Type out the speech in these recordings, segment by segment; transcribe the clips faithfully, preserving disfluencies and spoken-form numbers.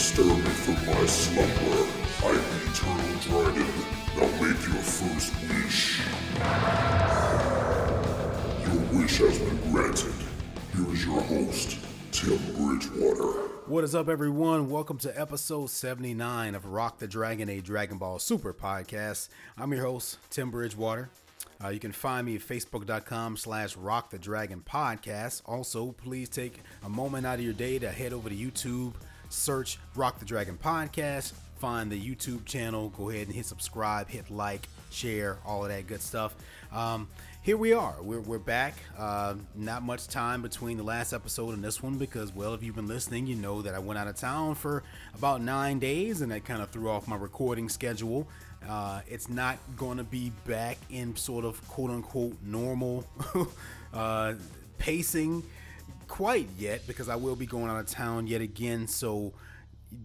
stir me from my slumber. I am the eternal dragon. Now make your first wish. Your wish has been granted. Here is your host, Tim Bridgewater. What is up, everyone? Welcome to episode seventy-nine of Rock the Dragon, a Dragon Ball Super podcast. I'm your host, Tim Bridgewater. Uh, you can find me at facebook.com slash rock the dragon podcast. Also, please take a moment out of your day to head over to YouTube, search Rock the Dragon Podcast, find the YouTube channel, go ahead and hit subscribe, hit like, share, all of that good stuff. Um, here we are. We're, we're back. Uh, not much time between the last episode and this one because, well, if you've been listening, you know that I went out of town for about nine days and that kind of threw off my recording schedule. Uh, it's not going to be back in sort of quote unquote normal uh, pacing quite yet because I will be going out of town yet again. So,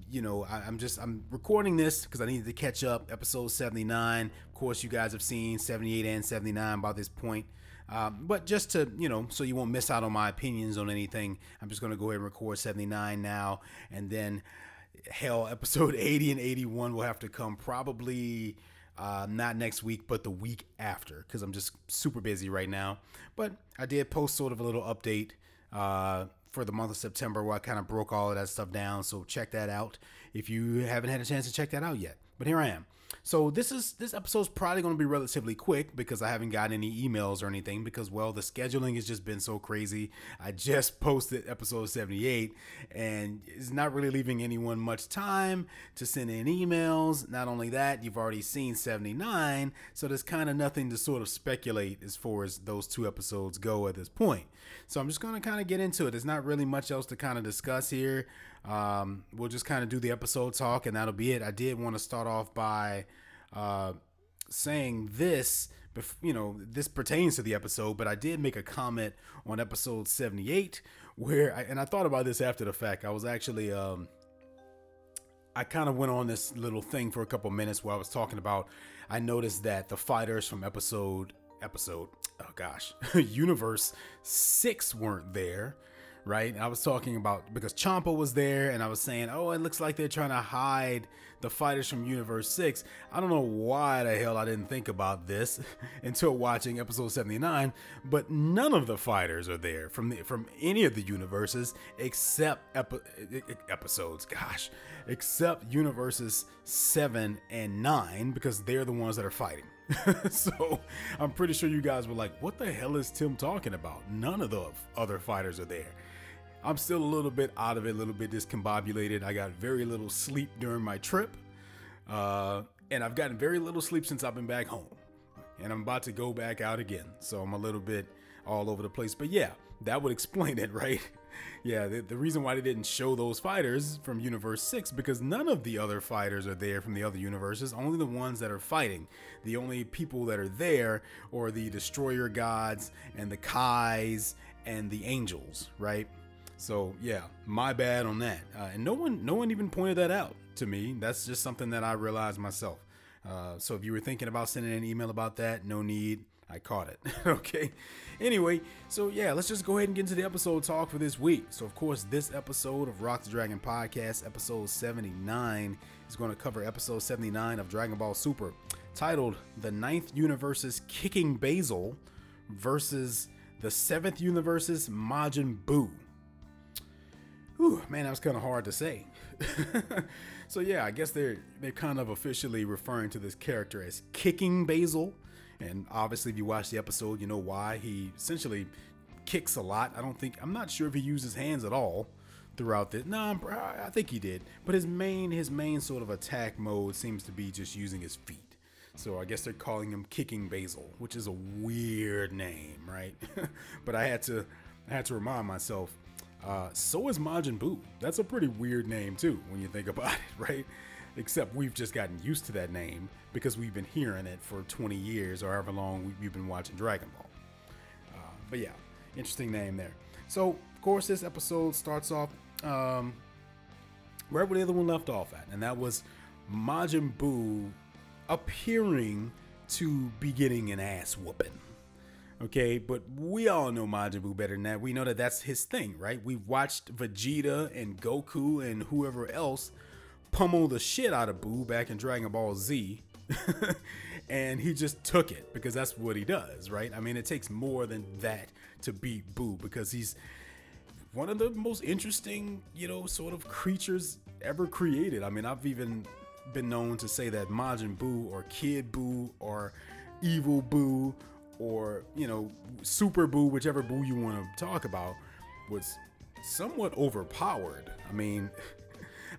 you know, I, I'm just I'm recording this because I needed to catch up. Episode seventy-nine. Of course, you guys have seen seventy-eight and seventy-nine by this point. Um, but just to, you know, so you won't miss out on my opinions on anything, I'm just going to go ahead and record seventy-nine now. And then, hell, episode eighty and eighty-one will have to come probably uh, not next week, but the week after because I'm just super busy right now. But I did post sort of a little update Uh, for the month of September where I kind of broke all of that stuff down. So check that out if you haven't had a chance to check that out yet. But here I am. So this is this episode's probably going to be relatively quick because I haven't gotten any emails or anything because, well, the scheduling has just been so crazy. I just posted episode seventy-eight and it's not really leaving anyone much time to send in emails. Not only that, you've already seen seventy-nine, so there's kind of nothing to sort of speculate as far as those two episodes go at this point. So I'm just going to kind of get into it. There's not really much else to kind of discuss here. Um, we'll just kind of do the episode talk and that'll be it. I did want to start off by uh, saying this, bef- you know, this pertains to the episode, but I did make a comment on episode seventy-eight where I, and I thought about this after the fact. I was actually, um, I kind of went on this little thing for a couple minutes where I was talking about, I noticed that the fighters from episode episode, oh gosh, Universe Six weren't there. Right. And I was talking about because Champa was there and I was saying, oh, it looks like they're trying to hide the fighters from Universe Six. I don't know why the hell I didn't think about this until watching episode seventy-nine. But none of the fighters are there from the, from any of the universes except epi- episodes. Gosh, except universes seven and nine, because they're the ones that are fighting. So I'm pretty sure you guys were like, what the hell is Tim talking about? None of the other fighters are there. I'm still a little bit out of it, a little bit discombobulated. I got very little sleep during my trip. Uh, and I've gotten very little sleep since I've been back home. And I'm about to go back out again. So I'm a little bit all over the place. But yeah, that would explain it, right? Yeah, the, the reason why they didn't show those fighters from Universe six, because none of the other fighters are there from the other universes, only the ones that are fighting. The only people that are there are the Destroyer Gods and the Kais and the Angels, right? So yeah, my bad on that. Uh, and no one, no one even pointed that out to me. That's just something that I realized myself. Uh, so if you were thinking about sending an email about that, no need. I caught it. Okay. Anyway, so yeah, let's just go ahead and get into the episode talk for this week. So of course, this episode of Rock the Dragon Podcast, episode seventy-nine, is going to cover episode seventy-nine of Dragon Ball Super, titled "The Ninth Universe's Kicking Basil versus the Seventh Universe's Majin Buu." Whew, man, that was kind of hard to say. So yeah, I guess they're they're kind of officially referring to this character as Kicking Basil. And obviously, if you watch the episode, you know why. He essentially kicks a lot. I don't think, I'm not sure if he used his hands at all throughout this. No, I think he did. But his main, his main sort of attack mode seems to be just using his feet. So I guess they're calling him Kicking Basil, which is a weird name, right? But I had to, I had to remind myself. Uh, so is Majin Buu. That's a pretty weird name too, when you think about it, right? Except we've just gotten used to that name because we've been hearing it for twenty years or however long we've been watching Dragon Ball. Uh, but yeah, interesting name there. So, of course, this episode starts off um, wherever the other one left off at. And that was Majin Buu appearing to be getting an ass whooping. Okay, but we all know Majin Buu better than that. We know that that's his thing, right? We've watched Vegeta and Goku and whoever else pummel the shit out of Buu back in Dragon Ball Z. And he just took it because that's what he does, right? I mean, it takes more than that to beat Buu because he's one of the most interesting, you know, sort of creatures ever created. I mean, I've even been known to say that Majin Buu or Kid Buu or Evil Buu or, you know, Super Buu, whichever Buu you want to talk about, was somewhat overpowered. I mean,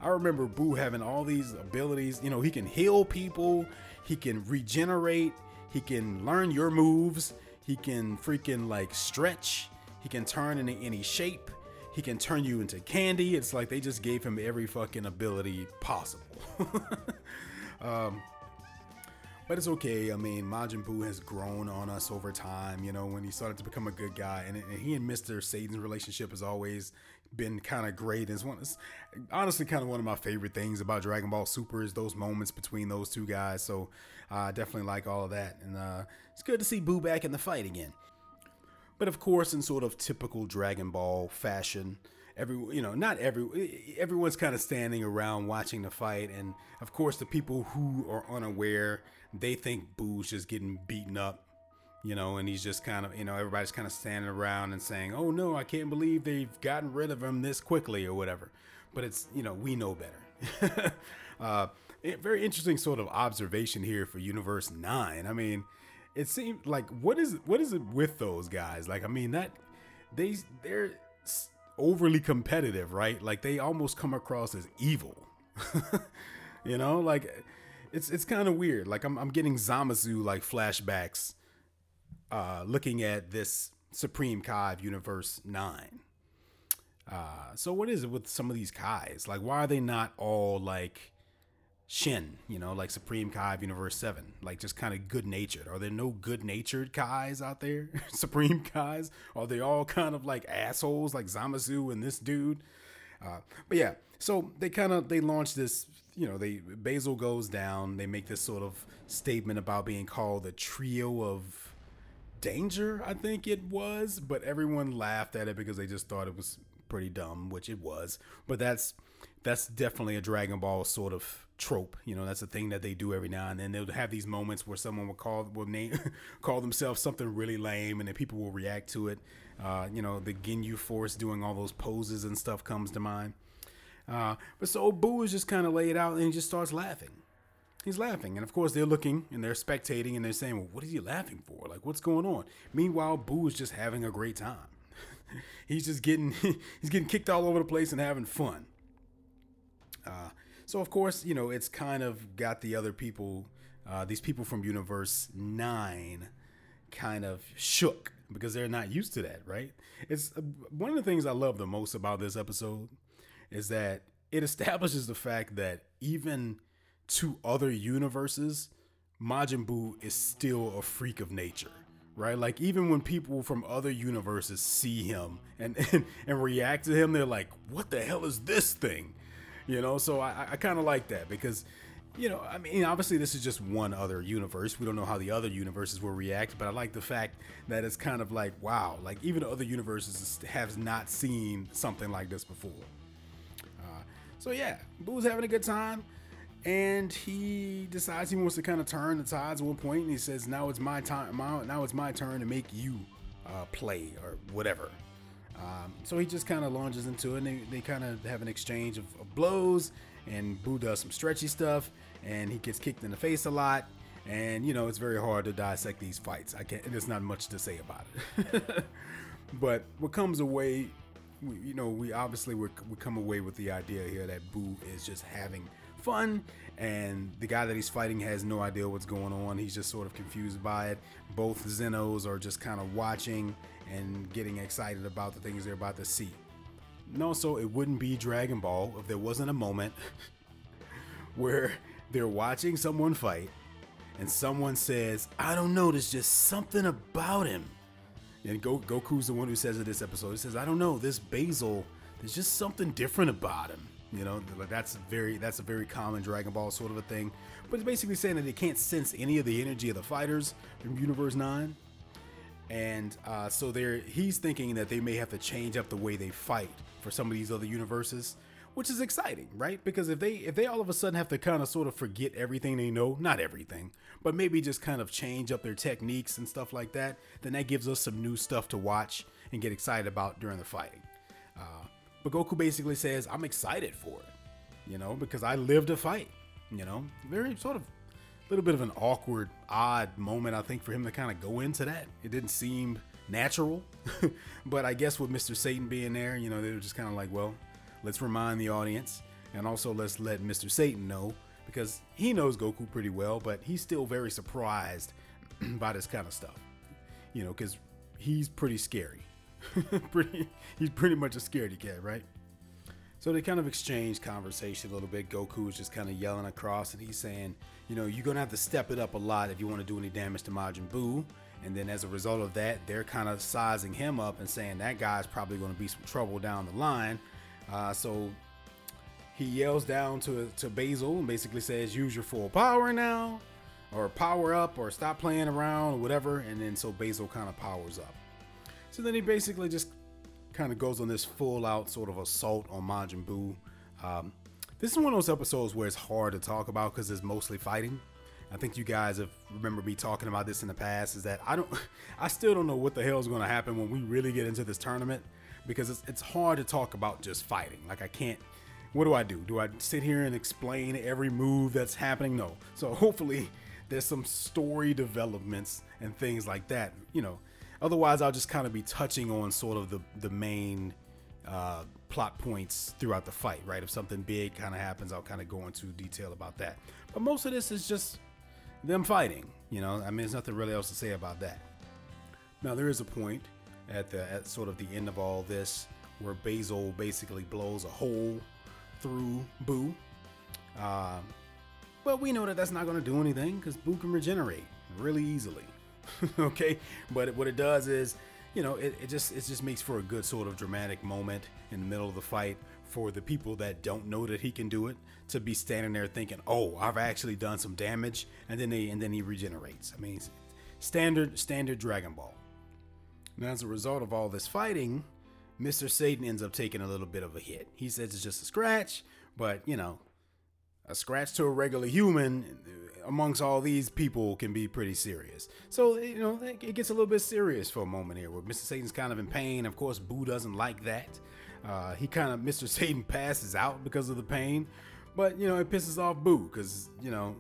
I remember Buu having all these abilities. You know, he can heal people, he can regenerate, he can learn your moves, he can freaking like stretch, he can turn into any shape, he can turn you into candy. It's like they just gave him every fucking ability possible. um, But it's okay. I mean, Majin Buu has grown on us over time, you know, when he started to become a good guy. And, and he and Mister Satan's relationship has always been kind of great. It's, one, it's honestly kind of one of my favorite things about Dragon Ball Super is those moments between those two guys. So I uh, definitely like all of that. And uh, it's good to see Buu back in the fight again. But of course, in sort of typical Dragon Ball fashion, every you know, not every everyone's kind of standing around watching the fight. And of course, the people who are unaware, they think Buu's just getting beaten up, you know, and he's just kind of, you know, everybody's kind of standing around and saying, oh, no, I can't believe they've gotten rid of him this quickly or whatever. But it's, you know, we know better. uh, very interesting sort of observation here for Universe Nine. I mean, it seemed like what is what is it with those guys? Like, I mean, that they they're overly competitive, right? Like they almost come across as evil, you know, like it's it's kind of weird. Like I'm I'm getting Zamasu like flashbacks uh, looking at this Supreme Kai of Universe Nine. Uh, so what is it with some of these Kais? Like, why are they not all like Shin, you know, like Supreme Kai of Universe Seven, like just kind of good natured? Are there no good natured Kais out there? Supreme Kais? Are they all kind of like assholes like Zamasu and this dude? Uh, but yeah, so they kind of, they launch this, you know, they, Basil goes down. They make this sort of statement about being called the trio of danger, I think it was, but everyone laughed at it because they just thought it was pretty dumb, which it was, but that's, that's definitely a Dragon Ball sort of trope. You know, that's a thing that they do every now and then. They'll have these moments where someone will call, will name, call themselves something really lame and then people will react to it. Uh, you know, the Ginyu Force doing all those poses and stuff comes to mind. Uh, but so Buu is just kind of laid out and he just starts laughing. He's laughing. And of course they're looking and they're spectating and they're saying, well, what is he laughing for? Like, what's going on? Meanwhile, Buu is just having a great time. he's just getting, he's getting kicked all over the place and having fun. Uh, so of course, you know, it's kind of got the other people, uh, these people from Universe Nine kind of shook because they're not used to that, right? It's uh, one of the things I love the most about this episode is that it establishes the fact that even to other universes, Majin Buu is still a freak of nature, right? Like even when people from other universes see him and, and, and react to him, they're like, what the hell is this thing? You know, so I, I kind of like that because, you know, I mean, obviously this is just one other universe. We don't know how the other universes will react, but I like the fact that it's kind of like, wow, like even other universes have not seen something like this before. Uh, so, yeah, Buu's having a good time and he decides he wants to kind of turn the tides at one point and he says, now it's my time. My, now it's my turn to make you uh, play or whatever. Um, so he just kind of launches into it and they, they kind of have an exchange of, of blows and Buu does some stretchy stuff and he gets kicked in the face a lot. And, you know, it's very hard to dissect these fights. I can't, there's not much to say about it, but what comes away, we, you know, we obviously we're, we come away with the idea here that Buu is just having fun and the guy that he's fighting has no idea what's going on. He's just sort of confused by it. Both Zenos are just kind of watching and getting excited about the things they're about to see. And also, it wouldn't be Dragon Ball if there wasn't a moment where they're watching someone fight and someone says, I don't know, there's just something about him. And Go- Goku's the one who says in this episode, he says, I don't know, this Basil, there's just something different about him. You know, that's very that's a very common Dragon Ball sort of a thing. But it's basically saying that they can't sense any of the energy of the fighters from Universe nine. And uh, so they're he's thinking that they may have to change up the way they fight for some of these other universes, which is exciting, right? Because if they if they all of a sudden have to kind of sort of forget everything they know, not everything, but maybe just kind of change up their techniques and stuff like that, then that gives us some new stuff to watch and get excited about during the fighting. Uh, but Goku basically says, I'm excited for it, you know, because I lived a fight, you know, very sort of a little bit of an awkward, odd moment, I think, for him to kind of go into that. It didn't seem natural, but I guess with Mister Satan being there, you know, they were just kind of like, well, let's remind the audience, and also let's let Mister Satan know, because he knows Goku pretty well, but he's still very surprised by this kind of stuff, you know, because he's pretty scary. pretty, he's pretty much a scaredy cat, right? So they kind of exchange conversation a little bit. Goku is just kind of yelling across, and he's saying, you know, you're going to have to step it up a lot if you want to do any damage to Majin Buu. And then as a result of that, they're kind of sizing him up and saying that guy's probably going to be some trouble down the line. Uh, so he yells down to, to Basil and basically says, use your full power now, or power up, or stop playing around, or whatever. And then so Basil kind of powers up. So then he basically just kind of goes on this full out sort of assault on Majin Buu. Um, this is one of those episodes where it's hard to talk about because it's mostly fighting. I think you guys have remembered me talking about this in the past, is that I don't, I still don't know what the hell is going to happen when we really get into this tournament, because it's, it's hard to talk about just fighting. Like I can't, what do I do? Do I sit here and explain every move that's happening? No. So hopefully there's some story developments and things like that, you know. Otherwise, I'll just kind of be touching on sort of the, the main uh, plot points throughout the fight, right? If something big kind of happens, I'll kind of go into detail about that. But most of this is just them fighting, you know? I mean, there's nothing really else to say about that. Now, there is a point at the at sort of the end of all this where Basil basically blows a hole through Boo. Uh, but we know that that's not going to do anything because Boo can regenerate really easily. Okay, but what it does is, you know, it, it just it just makes for a good sort of dramatic moment in the middle of the fight for the people that don't know that he can do it to be standing there thinking, oh, I've actually done some damage, and then they and then he regenerates. I mean, standard standard Dragon Ball. Now, as a result of all this fighting, Mister Satan ends up taking a little bit of a hit. He says it's just a scratch, but you know, a scratch to a regular human amongst all these people can be pretty serious. So, you know, it gets a little bit serious for a moment here where Mister Satan's kind of in pain. Of course, Boo doesn't like that. Uh, he kind of, Mister Satan passes out because of the pain, but you know, it pisses off Boo because, you know,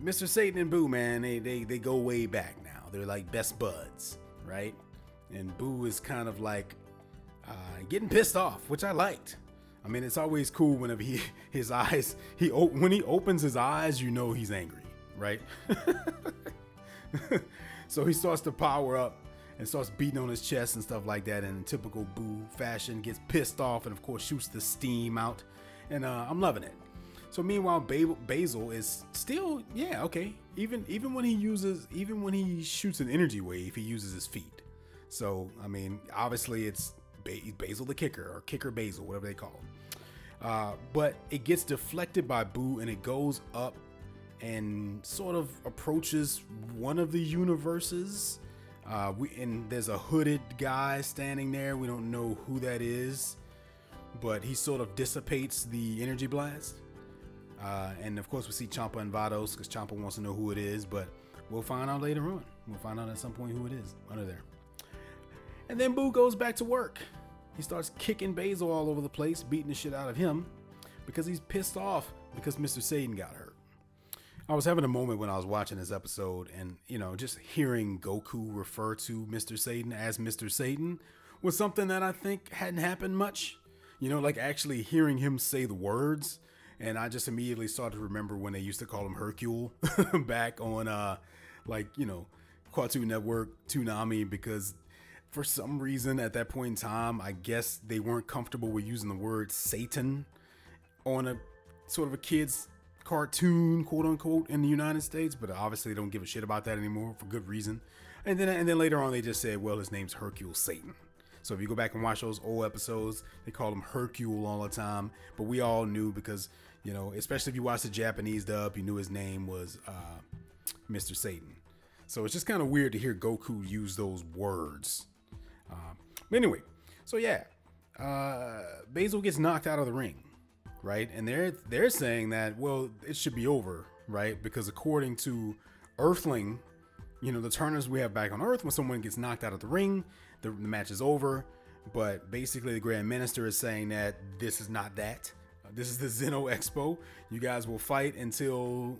Mister Satan and Boo, man, they, they, they go way back now. They're like best buds, right? And Boo is kind of like uh, getting pissed off, which I liked. I mean, it's always cool whenever he, his eyes, he, when he opens his eyes, you know, he's angry, right? So he starts to power up and starts beating on his chest and stuff like that. And in typical Boo fashion, gets pissed off and of course shoots the steam out, and uh, I'm loving it. So meanwhile, Basil is still, yeah, okay. Even, even when he uses, even when he shoots an energy wave, he uses his feet. So, I mean, obviously it's Basil the kicker, or kicker Basil, whatever they call him. Uh, but it gets deflected by Boo, and it goes up and sort of approaches one of the universes. Uh, we and there's a hooded guy standing there. We don't know who that is, but he sort of dissipates the energy blast. Uh, and of course, we see Champa and Vados because Champa wants to know who it is, but we'll find out later on. We'll find out at some point who it is under there. And then Boo goes back to work. He starts kicking Basil all over the place, beating the shit out of him because he's pissed off because Mister Satan got hurt. I was having a moment when I was watching this episode, and, you know, just hearing Goku refer to Mister Satan as Mister Satan was something that I think hadn't happened much. You know, like actually hearing him say the words. And I just immediately started to remember when they used to call him Hercule back on, uh, like, you know, Cartoon Network, Toonami, because for some reason at that point in time, I guess they weren't comfortable with using the word Satan on a sort of a kid's cartoon, quote unquote, in the United States, but obviously they don't give a shit about that anymore for good reason. And then and then later on, they just said, well, his name's Hercule Satan. So if you go back and watch those old episodes, they call him Hercule all the time, but we all knew because, you know, especially if you watched the Japanese dub, you knew his name was uh, Mister Satan. So it's just kind of weird to hear Goku use those words. Um, but anyway, so yeah, uh, Basil gets knocked out of the ring, right? And they're they're saying that, well, it should be over, right? Because according to Earthling, you know, the Turners we have back on Earth, when someone gets knocked out of the ring, the, the match is over. But basically, the Grand Minister is saying that this is not that. This is the Zeno Expo. You guys will fight until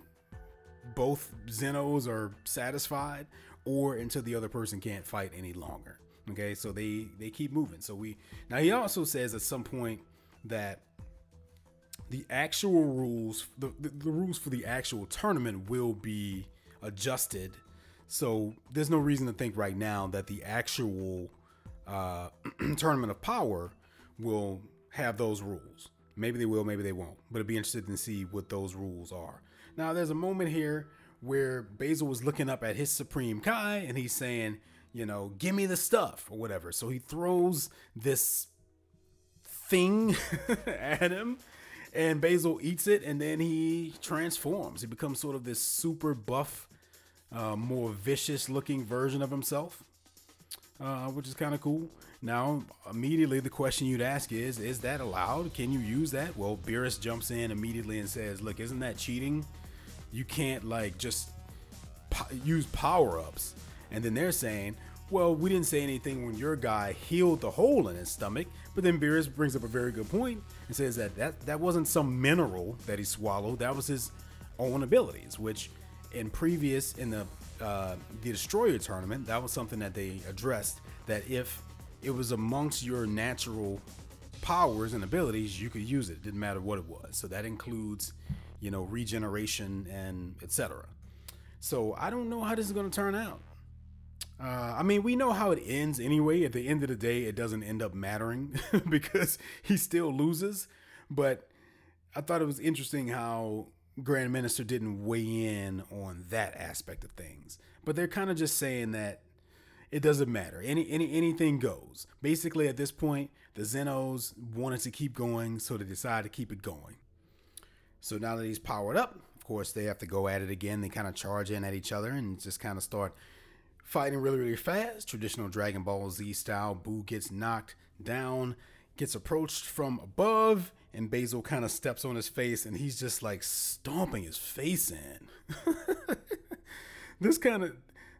both Zenos are satisfied or until the other person can't fight any longer. Okay, so they, they keep moving. So we now he also says at some point that the actual rules, the, the, the rules for the actual tournament will be adjusted. So there's no reason to think right now that the actual uh, tournament of power will have those rules. Maybe they will, maybe they won't, but it'd be interesting to see what those rules are. Now, there's a moment here where Basil was looking up at his Supreme Kai and he's saying, you know, give me the stuff or whatever. So he throws this thing at him and Basil eats it and then he transforms. He becomes sort of this super buff, uh, more vicious looking version of himself, uh, which is kind of cool. Now, immediately the question you'd ask is, is that allowed? Can you use that? Well, Beerus jumps in immediately and says, look, isn't that cheating? You can't like just po- use power-ups. And then they're saying, well, we didn't say anything when your guy healed the hole in his stomach. But then Beerus brings up a very good point and says that that, that wasn't some mineral that he swallowed. That was his own abilities, which in previous, in the, uh, the Destroyer tournament, that was something that they addressed, that if it was amongst your natural powers and abilities, you could use it. It didn't matter what it was. So that includes, you know, regeneration and et cetera. So I don't know how this is going to turn out. Uh, I mean, we know how it ends anyway. At the end of the day, it doesn't end up mattering because he still loses. But I thought it was interesting how Grand Minister didn't weigh in on that aspect of things. But they're kind of just saying that it doesn't matter. Any, any anything goes. Basically, at this point, the Zenos wanted to keep going, so they decided to keep it going. So now that he's powered up, of course, they have to go at it again. They kind of charge in at each other and just kind of start fighting really, really fast. Traditional Dragon Ball Z style. Buu gets knocked down, gets approached from above, and Basil kind of steps on his face, and he's just like stomping his face in. This kind of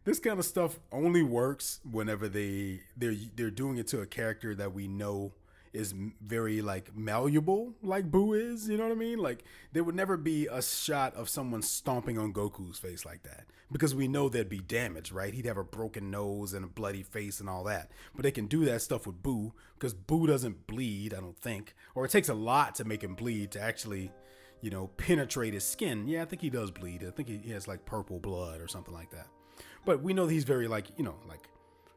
this kind of stuff only works whenever they they're they're doing it to a character that we know is very like malleable, like Buu is. You know what I mean? Like there would never be a shot of someone stomping on Goku's face like that because we know there'd be damage, right? He'd have a broken nose and a bloody face and all that. But they can do that stuff with Buu because Buu doesn't bleed, I don't think, or it takes a lot to make him bleed to actually, you know, penetrate his skin. Yeah, I think he does bleed. I think he has like purple blood or something like that. But we know he's very like, you know, like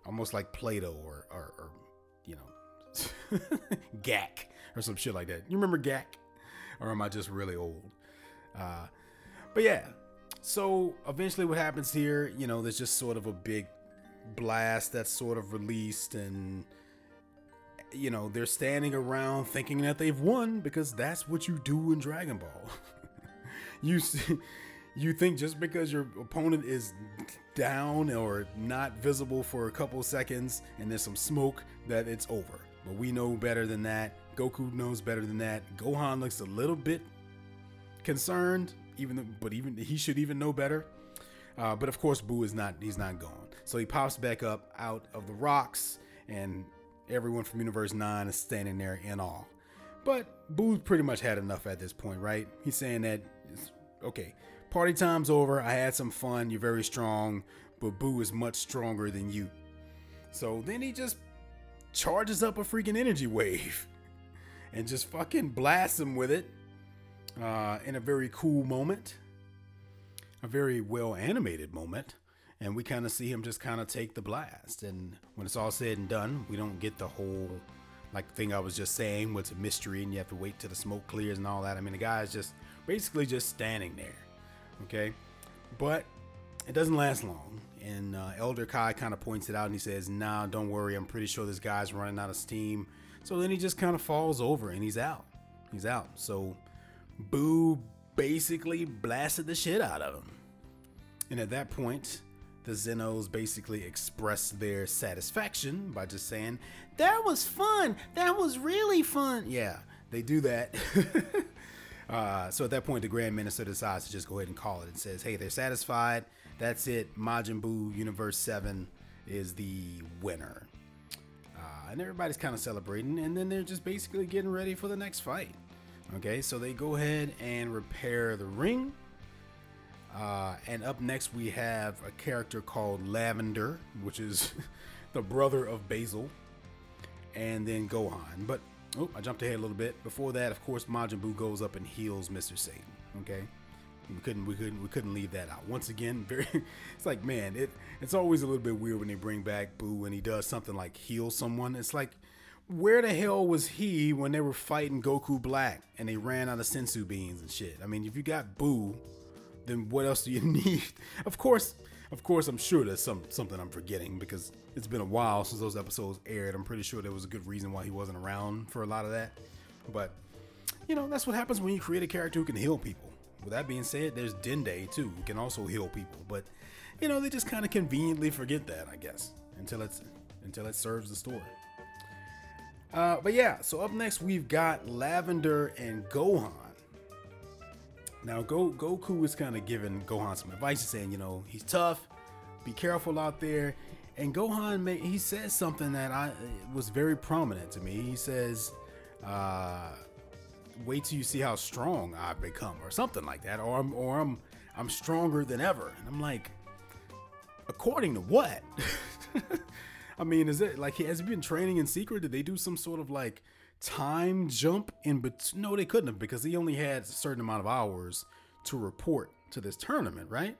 almost like Play-Doh or, or, or you know, Gak or some shit like that. You remember Gak? Or am I just really old? Uh, but yeah, so eventually what happens here, you know, there's just sort of a big blast that's sort of released and, you know, they're standing around thinking that they've won because that's what you do in Dragon Ball. you see, you think just because your opponent is down or not visible for a couple seconds and there's some smoke that it's over. But we know better than that. Goku knows better than that. Gohan looks a little bit concerned, even though, but even he should even know better. Uh, but of course, Buu is not. He's not gone. So he pops back up out of the rocks, and everyone from Universe Nine is standing there in awe. But Buu pretty much had enough at this point, right? He's saying that, okay, party time's over. I had some fun. You're very strong, but Buu is much stronger than you. So then he just charges up a freaking energy wave and just fucking blasts him with it uh, in a very cool moment, a very well animated moment. And we kind of see him just kind of take the blast. And when it's all said and done, we don't get the whole like thing I was just saying, what's a mystery and you have to wait till the smoke clears and all that. I mean, the guy is just basically just standing there. Okay. But it doesn't last long. And uh, Elder Kai kind of points it out and he says, nah, don't worry. I'm pretty sure this guy's running out of steam. So then he just kind of falls over and he's out. He's out. So Buu basically blasted the shit out of him. And at that point, the Zenos basically expressed their satisfaction by just saying, "That was fun. That was really fun." Yeah, they do that. Uh, so at that point, the Grand Minister decides to just go ahead and call it and says, hey, they're satisfied. That's it. Majin Buu Universe Seven is the winner. Uh, and everybody's kind of celebrating, and then they're just basically getting ready for the next fight. Okay, so they go ahead and repair the ring. Uh, and up next, we have a character called Lavender, which is the brother of Basil, and then Gohan. But oh, I jumped ahead a little bit. Before that, of course, Majin Buu goes up and heals Mister Satan. Okay, we couldn't, we couldn't, we couldn't leave that out. Once again, very, it's like, man, it, it's always a little bit weird when they bring back Buu and he does something like heal someone. It's like, where the hell was he when they were fighting Goku Black and they ran out of Senzu beans and shit? I mean, if you got Buu, then what else do you need? Of course, of course, I'm sure there's some something I'm forgetting because it's been a while since those episodes aired. I'm pretty sure there was a good reason why he wasn't around for a lot of that. But, you know, that's what happens when you create a character who can heal people. With that being said, there's Dende, too, who can also heal people. But, you know, they just kind of conveniently forget that, I guess, until it's until it serves the story. Uh, but, yeah, so up next, we've got Lavender and Gohan. Now, Go- Goku is kind of giving Gohan some advice, saying, you know, he's tough, be careful out there. And Gohan, may- he says something that I was very prominent to me. He says, uh, wait till you see how strong I've become, or something like that, or I'm, or I'm, I'm stronger than ever. And I'm like, according to what? I mean, is it like, has he been training in secret? Did they do some sort of like time jump in? But no, they couldn't have, because he only had a certain amount of hours to report to this tournament, right?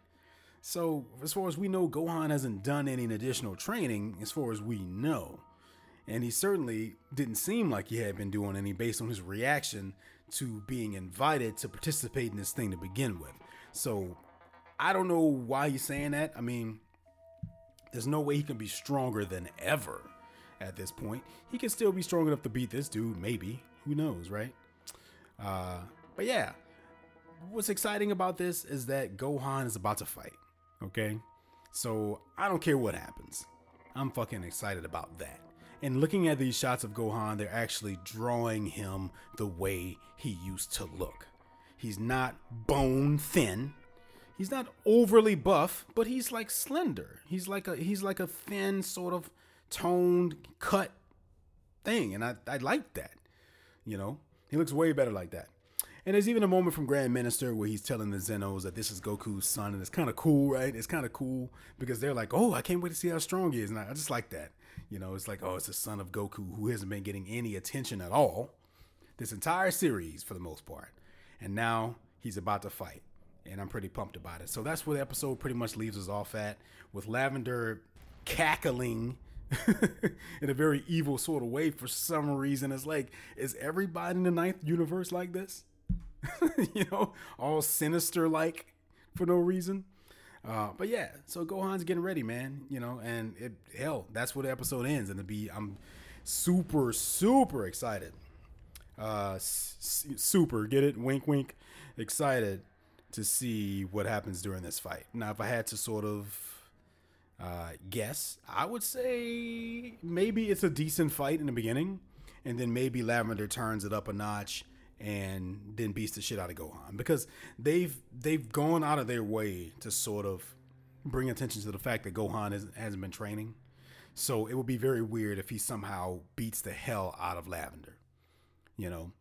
So as far as we know, Gohan hasn't done any additional training as far as we know, and he certainly didn't seem like he had been doing any based on his reaction to being invited to participate in this thing to begin with. So I don't know why he's saying that. I mean, there's no way he can be stronger than ever at this point. He can still be strong enough to beat this dude, maybe. Who knows, right? Uh, but yeah, what's exciting about this is that Gohan is about to fight, okay? So I don't care what happens. I'm fucking excited about that. And looking at these shots of Gohan, they're actually drawing him the way he used to look. He's not bone thin. He's not overly buff, but he's like slender. He's like a he's like a thin sort of toned cut thing, and I, I like that. You know, he looks way better like that. And there's even a moment from Grand Minister where he's telling the Zenos that this is Goku's son, and it's kind of cool, right? It's kind of cool because they're like, oh, I can't wait to see how strong he is. And I, I just like that. You know, it's like, oh, it's the son of Goku who hasn't been getting any attention at all this entire series for the most part, and now he's about to fight, and I'm pretty pumped about it. So that's where the episode pretty much leaves us off at, with Lavender cackling in a very evil sort of way for some reason. It's like, is everybody in the ninth universe like this? You know, all sinister like for no reason. Uh, but yeah, so Gohan's getting ready, man. You know, and it, hell, that's where the episode ends, and to be, I'm super, super excited. Uh, s- super, get it? Wink, wink. Excited to see what happens during this fight. Now, if I had to sort of Uh, guess, I would say maybe it's a decent fight in the beginning, and then maybe Lavender turns it up a notch and then beats the shit out of Gohan, because they've they've gone out of their way to sort of bring attention to the fact that Gohan is, hasn't been training. So it would be very weird if he somehow beats the hell out of Lavender. You know,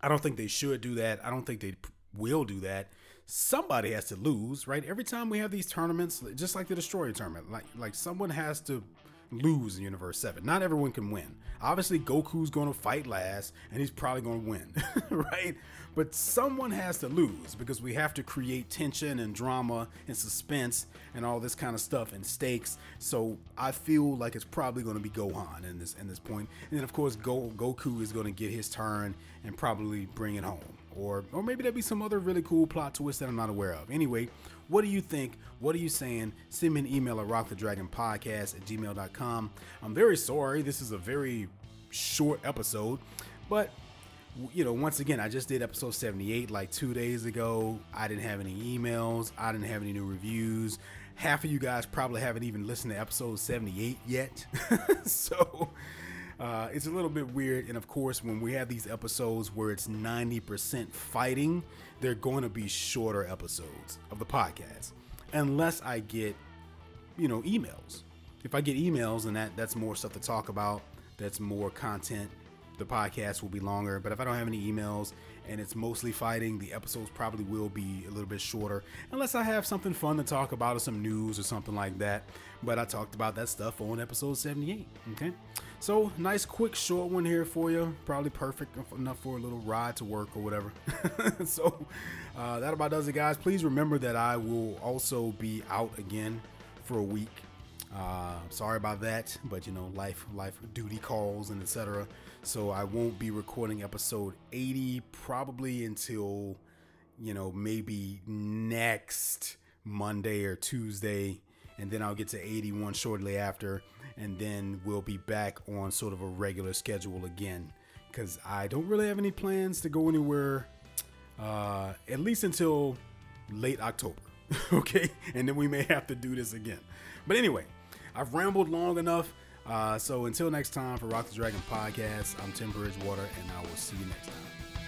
I don't think they should do that. I don't think they will do that. Somebody has to lose, right? Every time we have these tournaments, just like the Destroyer tournament, like like someone has to lose in Universe Seven. Not everyone can win. Obviously, Goku's gonna fight last, and he's probably gonna win, right? But someone has to lose, because we have to create tension and drama and suspense and all this kind of stuff and stakes. So I feel like it's probably gonna be Gohan in this in this point. And then of course, Go- Goku is gonna get his turn and probably bring it home. Or or maybe there'll be some other really cool plot twist that I'm not aware of. Anyway, what do you think? What are you saying? Send me an email at rock the dragon podcast at gmail dot com. I'm very sorry. This is a very short episode. But, you know, once again, I just did episode seventy-eight like two days ago. I didn't have any emails. I didn't have any new reviews. half of you guys probably haven't even listened to episode seventy-eight yet. So uh, it's a little bit weird. And of course, when we have these episodes where it's ninety percent fighting, they're going to be shorter episodes of the podcast. Unless I get, you know, emails. If I get emails, then that, that's more stuff to talk about. That's more content. The podcast will be longer. But if I don't have any emails and it's mostly fighting, the episodes probably will be a little bit shorter, unless I have something fun to talk about or some news or something like that. But I talked about that stuff on episode seventy-eight. Okay, so nice quick short one here for you, probably perfect enough for a little ride to work or whatever. So uh, that about does it, guys. Please remember that I will also be out again for a week. Uh, sorry about that, but you know, life, life duty calls and et cetera. So I won't be recording episode eighty probably until, you know, maybe next Monday or Tuesday. And then I'll get to eighty-one shortly after. And then we'll be back on sort of a regular schedule again, because I don't really have any plans to go anywhere, uh, at least until late October. Okay. And then we may have to do this again. But anyway, I've rambled long enough. Uh, so until next time, for Rock the Dragon Podcast, I'm Tim Bridgewater, and I will see you next time.